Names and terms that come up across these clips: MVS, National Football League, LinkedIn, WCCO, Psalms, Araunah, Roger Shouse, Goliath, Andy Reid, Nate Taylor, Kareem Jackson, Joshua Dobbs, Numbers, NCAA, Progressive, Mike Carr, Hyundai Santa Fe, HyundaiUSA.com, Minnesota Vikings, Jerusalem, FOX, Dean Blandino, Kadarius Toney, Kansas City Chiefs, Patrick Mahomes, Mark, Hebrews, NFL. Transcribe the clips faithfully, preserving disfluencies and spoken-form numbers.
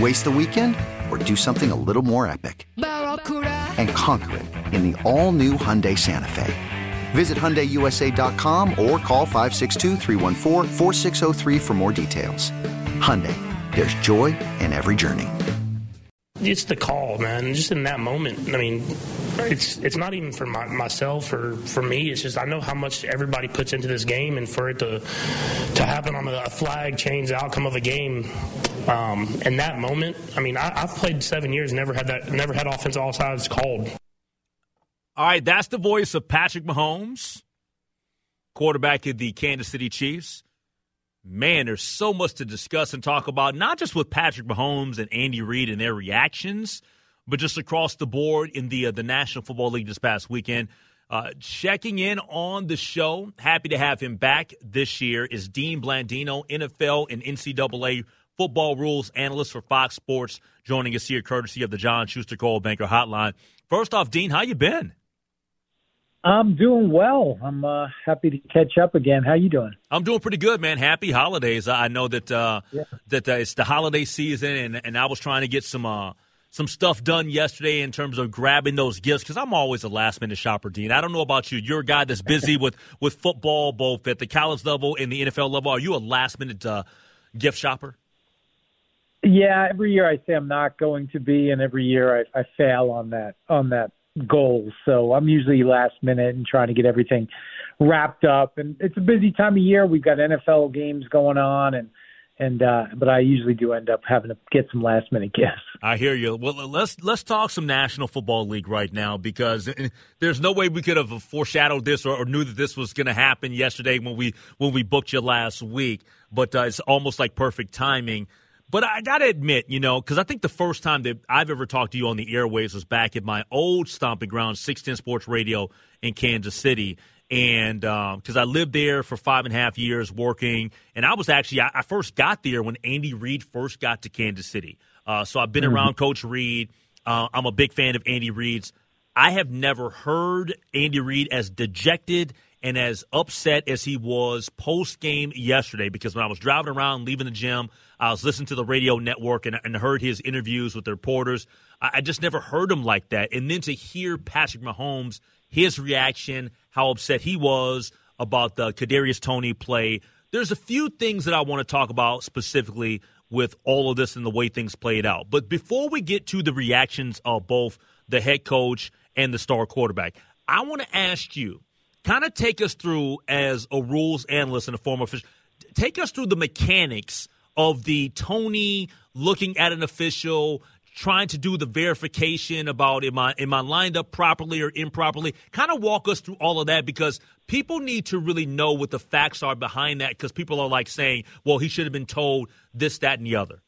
Waste the weekend or do something a little more epic and conquer it in the all-new Hyundai Santa Fe. Visit Hyundai U S A dot com or call five six two, three one four, four six zero three for more details. Hyundai, there's joy in every journey. It's the call, man. Just in that moment, I mean, it's it's not even for my, myself or for me. It's just I know how much everybody puts into this game, and for it to to happen on a flag change the outcome of a game. Um, in that moment, I mean, I, I've played seven years, never had that, never had offense all sides called. All right, that's the voice of Patrick Mahomes, quarterback of the Kansas City Chiefs. Man, there's so much to discuss and talk about, not just with Patrick Mahomes and Andy Reid and their reactions, but just across the board in the uh, the National Football League this past weekend. Uh, checking in on the show, happy to have him back this year, is Dean Blandino, N F L and N C double A football rules analyst for Fox Sports, joining us here courtesy of the John Schuster Coal Banker Hotline. First off, Dean, how you been? I'm doing well. I'm uh, happy to catch up again. How you doing? I'm doing pretty good, man. Happy holidays. I know that uh, yeah. that uh, it's the holiday season, and, and I was trying to get some uh, some stuff done yesterday in terms of grabbing those gifts, because I'm always a last-minute shopper, Dean. I don't know about you. You're a guy that's busy with, with football, both at the college level and the N F L level. Are you a last-minute uh, gift shopper? Yeah, every year I say I'm not going to be, and every year I, I fail on that on that goal. So I'm usually last minute and trying to get everything wrapped up. And it's a busy time of year. We've got N F L games going on, and and uh, but I usually do end up having to get some last minute gifts. I hear you. Well, let's let's talk some National Football League right now, because there's no way we could have foreshadowed this or, or knew that this was going to happen yesterday when we when we booked you last week. But uh, it's almost like perfect timing. But I got to admit, you know, because I think the first time that I've ever talked to you on the airwaves was back at my old stomping ground, six ten Sports Radio in Kansas City. And because um, I lived there for five and a half years working. And I was actually, I, I first got there when Andy Reid first got to Kansas City. Uh, so I've been mm-hmm. around Coach Reid. Uh, I'm a big fan of Andy Reid's. I have never heard Andy Reid as dejected and as upset as he was post-game yesterday, because when I was driving around, leaving the gym, I was listening to the radio network and, and heard his interviews with the reporters. I, I just never heard him like that. And then to hear Patrick Mahomes, his reaction, how upset he was about the Kadarius Toney play. There's a few things that I want to talk about specifically with all of this and the way things played out. But before we get to the reactions of both the head coach and the star quarterback, I want to ask you, kind of take us through, as a rules analyst and a former official, take us through the mechanics of the Toney looking at an official, trying to do the verification about am I, am I lined up properly or improperly. Kind of walk us through all of that, because people need to really know what the facts are behind that, because people are like saying, well, he should have been told this, that, and the other.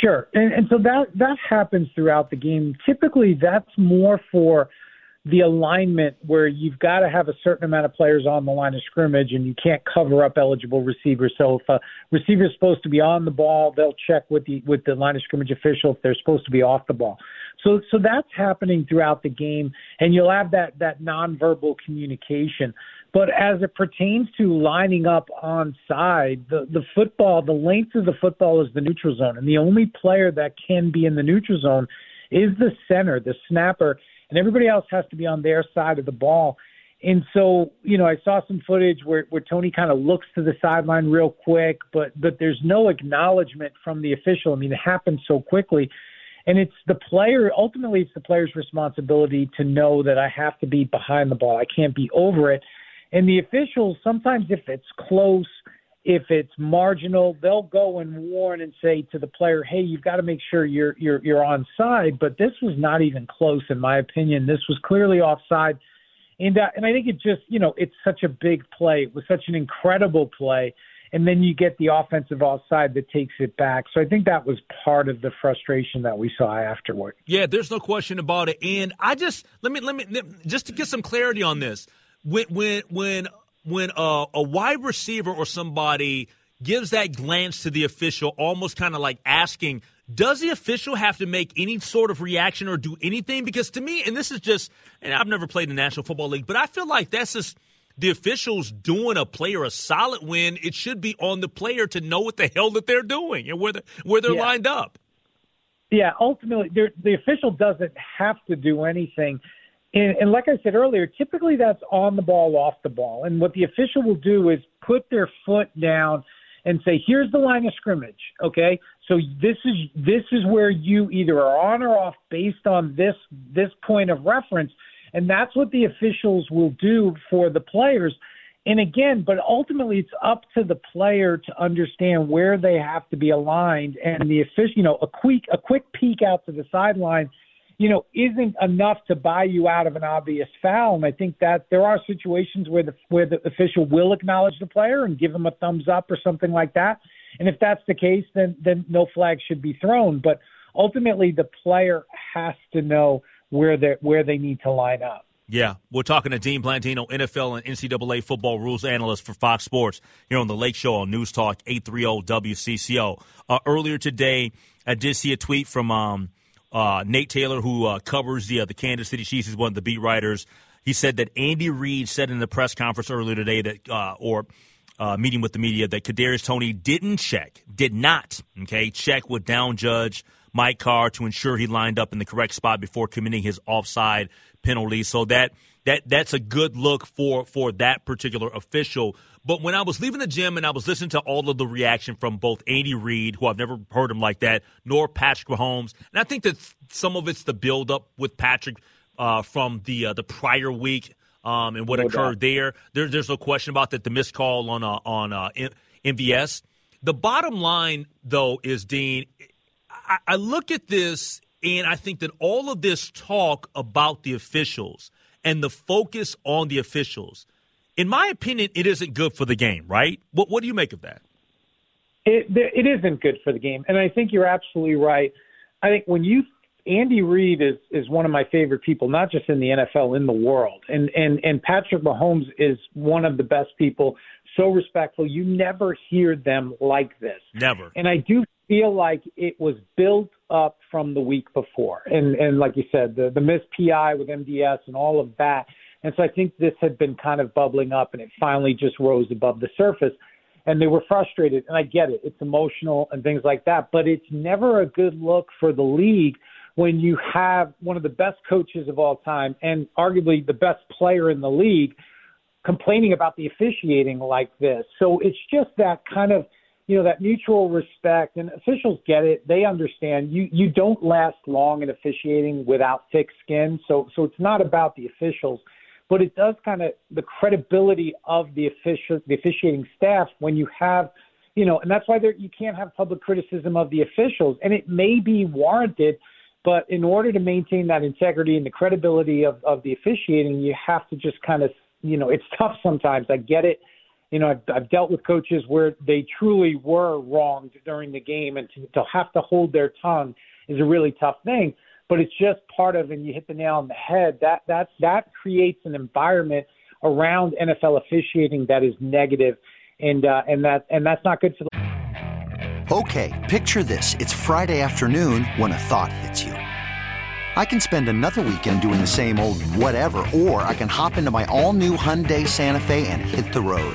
Sure. And, and so that, that happens throughout the game. Typically, that's more for – the alignment, where you've got to have a certain amount of players on the line of scrimmage and you can't cover up eligible receivers. So if a receiver is supposed to be on the ball, they'll check with the with the line of scrimmage official if they're supposed to be off the ball. So so that's happening throughout the game, and you'll have that, that nonverbal communication. But as it pertains to lining up onside, the, the football, the length of the football is the neutral zone. And the only player that can be in the neutral zone is the center, the snapper, and everybody else has to be on their side of the ball. And so, you know, I saw some footage where, where Tony kind of looks to the sideline real quick, but, but there's no acknowledgement from the official. I mean, it happened so quickly. And it's the player, ultimately it's the player's responsibility to know that I have to be behind the ball. I can't be over it. And the officials, sometimes if it's close, if it's marginal, they'll go and warn and say to the player, hey, you've got to make sure you're you're you're onside. But this was not even close, in my opinion. This was clearly offside. And, uh, and I think it just, you know, it's such a big play. It was such an incredible play. And then you get the offensive offside that takes it back. So I think that was part of the frustration that we saw afterward. Yeah, there's no question about it. And I just, let me, let me, just to get some clarity on this. When when when when a, a wide receiver or somebody gives that glance to the official, almost kind of like asking, does the official have to make any sort of reaction or do anything? Because to me, and this is just, and I've never played in the National Football League, but I feel like that's just the officials doing a player a solid when it should be on the player to know what the hell that they're doing and where they're, where they're yeah. lined up. Yeah, ultimately, the official doesn't have to do anything. And, and like I said earlier, typically that's on the ball, off the ball. And what the official will do is put their foot down and say, here's the line of scrimmage, okay? So this is this is where you either are on or off based on this this point of reference. And that's what the officials will do for the players. And again, but ultimately it's up to the player to understand where they have to be aligned. And the official, you know, a quick a quick peek out to the sideline, you know, isn't enough to buy you out of an obvious foul. And I think that there are situations where the where the official will acknowledge the player and give him a thumbs up or something like that. And if that's the case, then then no flag should be thrown. But ultimately, the player has to know where they where they need to line up. Yeah, we're talking to Dean Blandino, N F L and N C double A football rules analyst for Fox Sports here on The Lake Show on News Talk eight thirty W C C O. Uh, earlier today, I did see a tweet from um. Uh, Nate Taylor, who uh, covers the uh, the Kansas City Chiefs, is one of the beat writers. He said that Andy Reid said in the press conference earlier today that, uh, or uh, meeting with the media, that Kadarius Toney didn't check, did not, okay, check with down judge Mike Carr to ensure he lined up in the correct spot before committing his offside penalty. So that that that's a good look for for that particular official. But when I was leaving the gym and I was listening to all of the reaction from both Andy Reid, who I've never heard him like that, nor Patrick Mahomes, and I think that some of it's the buildup with Patrick uh, from the uh, the prior week um, and what no occurred doubt. there. there. There's no question about that, the missed call on uh, on uh, M V S. The bottom line, though, is, Dean, I, I look at this and I think that all of this talk about the officials and the focus on the officials, in my opinion, it isn't good for the game, right? What What do you make of that? It It isn't good for the game, and I think you're absolutely right. I think when you Andy Reid is is one of my favorite people, not just in the N F L, in the world, and and and Patrick Mahomes is one of the best people. So respectful, you never hear them like this. Never. And I do feel like it was built up from the week before, and and like you said, the the missed P I with M D S and all of that. And so I think this had been kind of bubbling up, and it finally just rose above the surface. And they were frustrated, and I get it. It's emotional and things like that. But it's never a good look for the league when you have one of the best coaches of all time and arguably the best player in the league complaining about the officiating like this. So it's just that kind of, you know, that mutual respect. And officials get it. They understand. You you don't last long in officiating without thick skin. So so it's not about the officials. But it does kind of the credibility of the official, the officiating staff when you have, you know, and that's why there, you can't have public criticism of the officials. And it may be warranted, but in order to maintain that integrity and the credibility of, of the officiating, you have to just kind of, you know, it's tough sometimes. I get it. You know, I've, I've dealt with coaches where they truly were wronged during the game, and to, to have to hold their tongue is a really tough thing. But it's just part of, and you hit the nail on the head, that that, that creates an environment around N F L officiating that is negative, and uh, and that and that's not good for the... Okay, picture this. It's Friday afternoon when a thought hits you. I can spend another weekend doing the same old whatever, or I can hop into my all-new Hyundai Santa Fe and hit the road.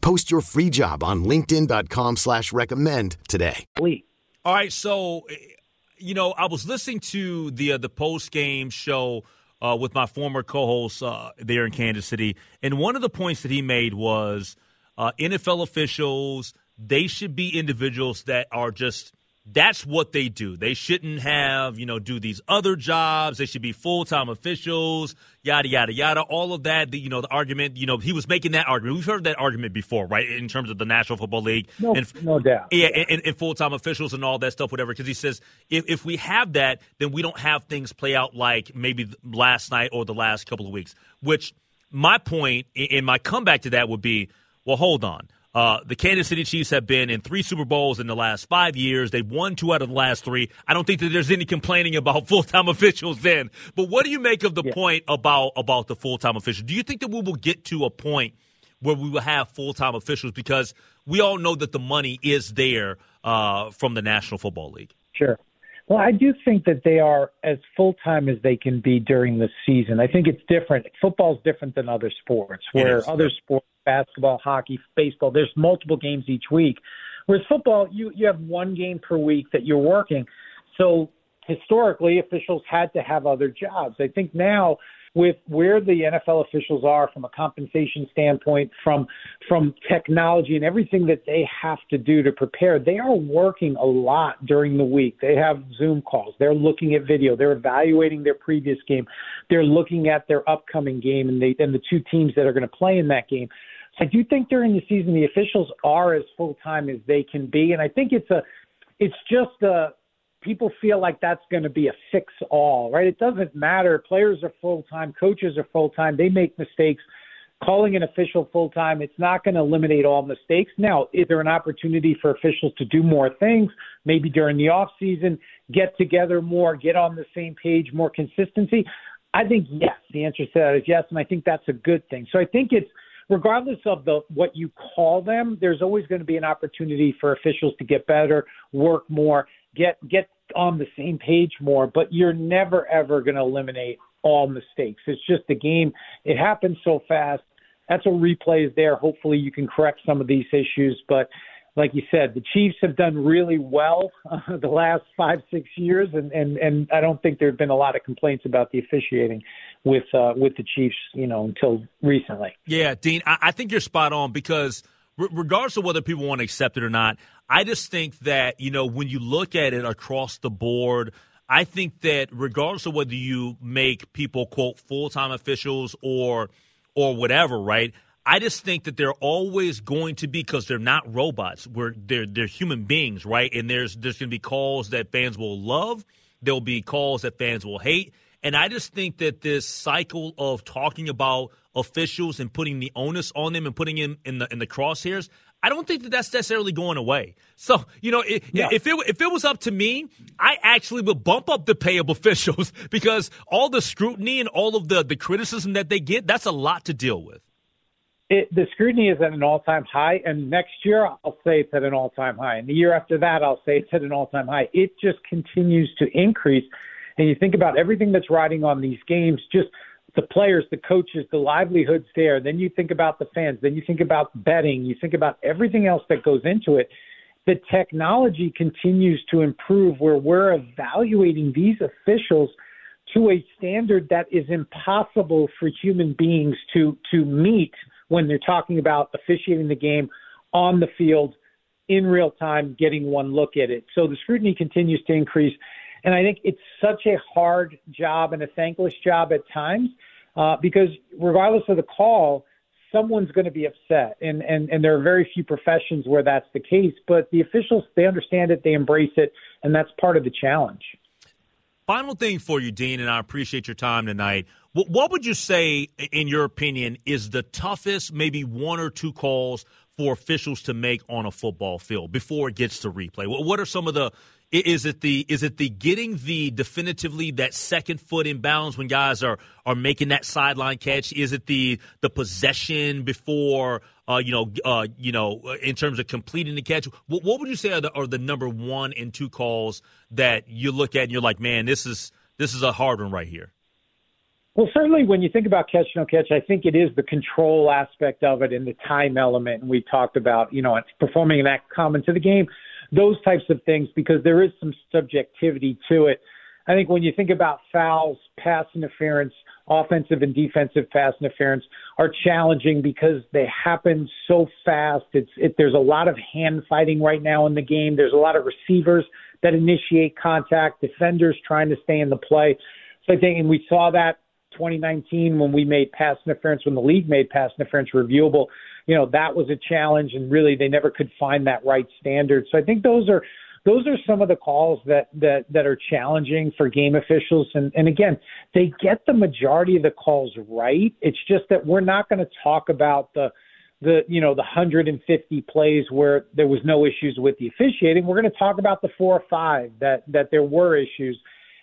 Post your free job on LinkedIn dot com slash recommend today. All right, so, you know, I was listening to the uh, the post-game show uh, with my former co-host uh, there in Kansas City, and one of the points that he made was uh, N F L officials, they should be individuals that are just, that's what they do. They shouldn't have, you know, do these other jobs. They should be full-time officials, yada, yada, yada, all of that. The, you know, the argument, you know, he was making that argument. We've heard that argument before, right, in terms of the National Football League. No, and, no doubt. Yeah, and, and, and full-time officials and all that stuff, whatever, because he says if, if we have that, then we don't have things play out like maybe last night or the last couple of weeks, which my point and my comeback to that would be, well, hold on. Uh, the Kansas City Chiefs have been in three Super Bowls in the last five years. They've won two out of the last three. I don't think that there's any complaining about full-time officials then. But what do you make of the yeah. point about, about the full-time officials? Do you think that we will get to a point where we will have full-time officials? Because we all know that the money is there uh, from the National Football League. Sure. Well, I do think that they are as full-time as they can be during the season. I think it's different. Football's different than other sports, where other sports, basketball, hockey, baseball, there's multiple games each week. Whereas football, you, you have one game per week that you're working. So historically, officials had to have other jobs. I think now with where the N F L officials are from a compensation standpoint, from from technology and everything that they have to do to prepare, they are working a lot during the week. They have Zoom calls. They're looking at video. They're evaluating their previous game. They're looking at their upcoming game and, they, and the two teams that are going to play in that game. So I do think during the season the officials are as full-time as they can be. And I think it's a, it's just a, people feel like that's going to be a fix-all, right? It doesn't matter. Players are full-time. Coaches are full-time. They make mistakes. Calling an official full-time, it's not going to eliminate all mistakes. Now, is there an opportunity for officials to do more things, maybe during the off-season, get together more, get on the same page, more consistency? I think yes. The answer to that is yes, and I think that's a good thing. So I think it's, regardless of the what you call them, there's always going to be an opportunity for officials to get better, work more, get get on the same page more, but you're never, ever going to eliminate all mistakes. It's just the game. It happens so fast. That's what replay is there. Hopefully you can correct some of these issues. But like you said, the Chiefs have done really well uh, the last five, six years, and, and, and I don't think there have been a lot of complaints about the officiating with uh, with the Chiefs, you know, until recently. Yeah, Dean, I, I think you're spot on because re- regardless of whether people want to accept it or not, I just think that, you know, when you look at it across the board, I think that regardless of whether you make people, quote, full-time officials or or whatever, right, I just think that they're always going to be, because they're not robots. We're, they're they're human beings, right? And there's there's going to be calls that fans will love. There'll be calls that fans will hate. And I just think that this cycle of talking about officials and putting the onus on them and putting them in, in the in the crosshairs, I don't think that that's necessarily going away. So, you know, it, yeah. if it if it was up to me, I actually would bump up the pay of officials because all the scrutiny and all of the, the criticism that they get, that's a lot to deal with. it, the scrutiny is at an all-time high, and next year I'll say it's at an all-time high, and the year after that I'll say it's at an all-time high. It just continues to increase, and you think about everything that's riding on these games, just the players, the coaches, the livelihoods there. Then you think about the fans. Then you think about betting. You think about everything else that goes into it. The technology continues to improve where we're evaluating these officials to a standard that is impossible for human beings to, to meet when they're talking about officiating the game on the field in real time, getting one look at it. So the scrutiny continues to increase. And I think it's such a hard job and a thankless job at times uh, because regardless of the call, someone's going to be upset. And, and, and there are very few professions where that's the case. But the officials, they understand it, they embrace it, and that's part of the challenge. Final thing for you, Dean, and I appreciate your time tonight. What would you say, in your opinion, is the toughest, maybe one or two calls for officials to make on a football field before it gets to replay? What are some of the Is it the is it the getting the definitively that second foot in bounds when guys are, are making that sideline catch? Is it the the possession before uh, you know uh, you know in terms of completing the catch? What, what would you say are the, are the number one and two calls that you look at and you're like, man, this is this is a hard one right here? Well, certainly when you think about catch no catch, I think it is the control aspect of it and the time element. And we talked about you know performing an act common to the game. Those types of things, because there is some subjectivity to it. I think when you think about fouls, pass interference, offensive and defensive pass interference are challenging because they happen so fast. It's it, there's a lot of hand fighting right now in the game. There's a lot of receivers that initiate contact, defenders trying to stay in the play. So I think, and we saw that twenty nineteen when we made pass interference, when the league made pass interference reviewable. You know, that was a challenge, and really they never could find that right standard. So I think those are those are some of the calls that that, that are challenging for game officials. And, and, again, they get the majority of the calls right. It's just that we're not going to talk about the, the you know, the one hundred fifty plays where there was no issues with the officiating. We're going to talk about the four or five that, that there were issues.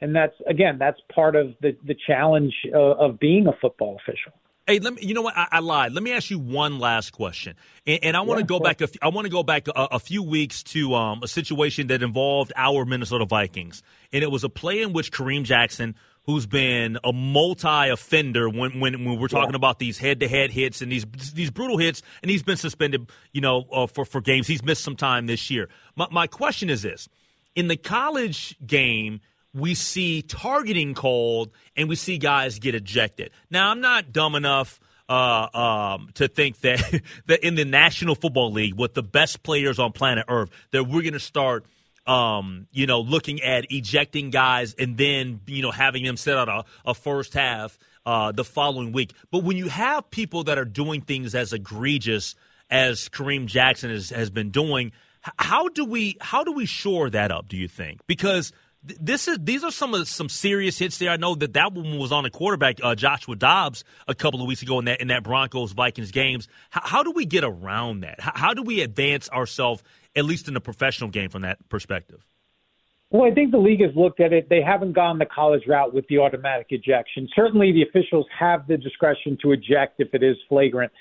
And that's, again, that's part of the, the challenge of, of being a football official. Hey, let me. You know what? I, I lied. Let me ask you one last question, and, and I want to yeah, go back. A, I want to go back a, a few weeks to um, a situation that involved our Minnesota Vikings, and it was a play in which Kareem Jackson, who's been a multi-offender when when, when we're talking yeah. about these head-to-head hits and these these brutal hits, and he's been suspended, you know, uh, for for games. He's missed some time this year. My, my question is this: in the college game, we see targeting called, and we see guys get ejected. Now, I'm not dumb enough uh, um, to think that, that in the National Football League, with the best players on planet Earth, that we're going to start, um, you know, looking at ejecting guys and then, you know, having them set out a, a first half uh, the following week. But when you have people that are doing things as egregious as Kareem Jackson has, has been doing, how do we how do we shore that up? Do you think? Because This is these are some of the, some serious hits there. I know that that one was on a quarterback, uh, Joshua Dobbs, a couple of weeks ago in that in that Broncos Vikings games. H- how do we get around that? H- how do we advance ourselves, at least in the professional game, from that perspective? Well, I think the league has looked at it. They haven't gone the college route with the automatic ejection. Certainly, the officials have the discretion to eject if it is flagrant.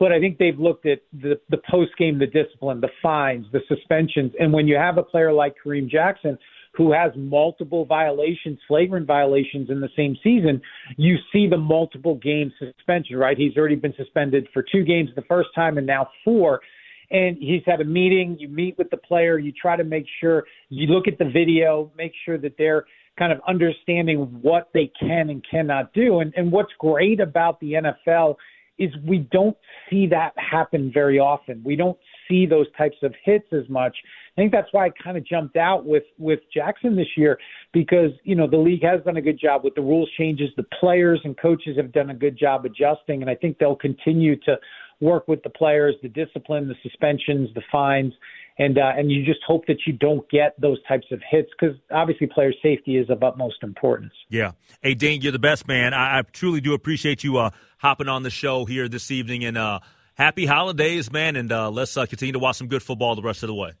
But I think they've looked at the, the post game, the discipline, the fines, the suspensions, and when you have a player like Kareem Jackson, who has multiple violations, flagrant violations in the same season, you see the multiple game suspension, right? He's already been suspended for two games the first time and now four. And he's had a meeting. You meet with the player. You try to make sure you look at the video, make sure that they're kind of understanding what they can and cannot do. And, and what's great about the N F L is we don't see that happen very often. We don't see those types of hits as much. I think that's why I kind of jumped out with, with Jackson this year because, you know, the league has done a good job with the rules changes. The players and coaches have done a good job adjusting, and I think they'll continue to work with the players, the discipline, the suspensions, the fines, and, uh, and you just hope that you don't get those types of hits because obviously player safety is of utmost importance. Yeah. Hey, Dean, you're the best, man. I, I truly do appreciate you uh, hopping on the show here this evening, and uh, happy holidays, man, and uh, let's uh, continue to watch some good football the rest of the way.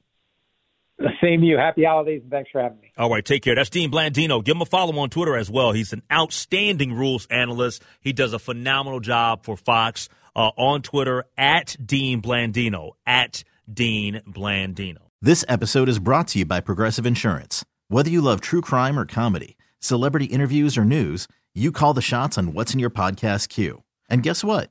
Same to you. Happy holidays, and thanks for having me. All right, take care. That's Dean Blandino. Give him a follow on Twitter as well. He's an outstanding rules analyst. He does a phenomenal job for Fox uh, on Twitter, at Dean Blandino, at Dean Blandino. This episode is brought to you by Progressive Insurance. Whether you love true crime or comedy, celebrity interviews or news, you call the shots on what's in your podcast queue. And guess what?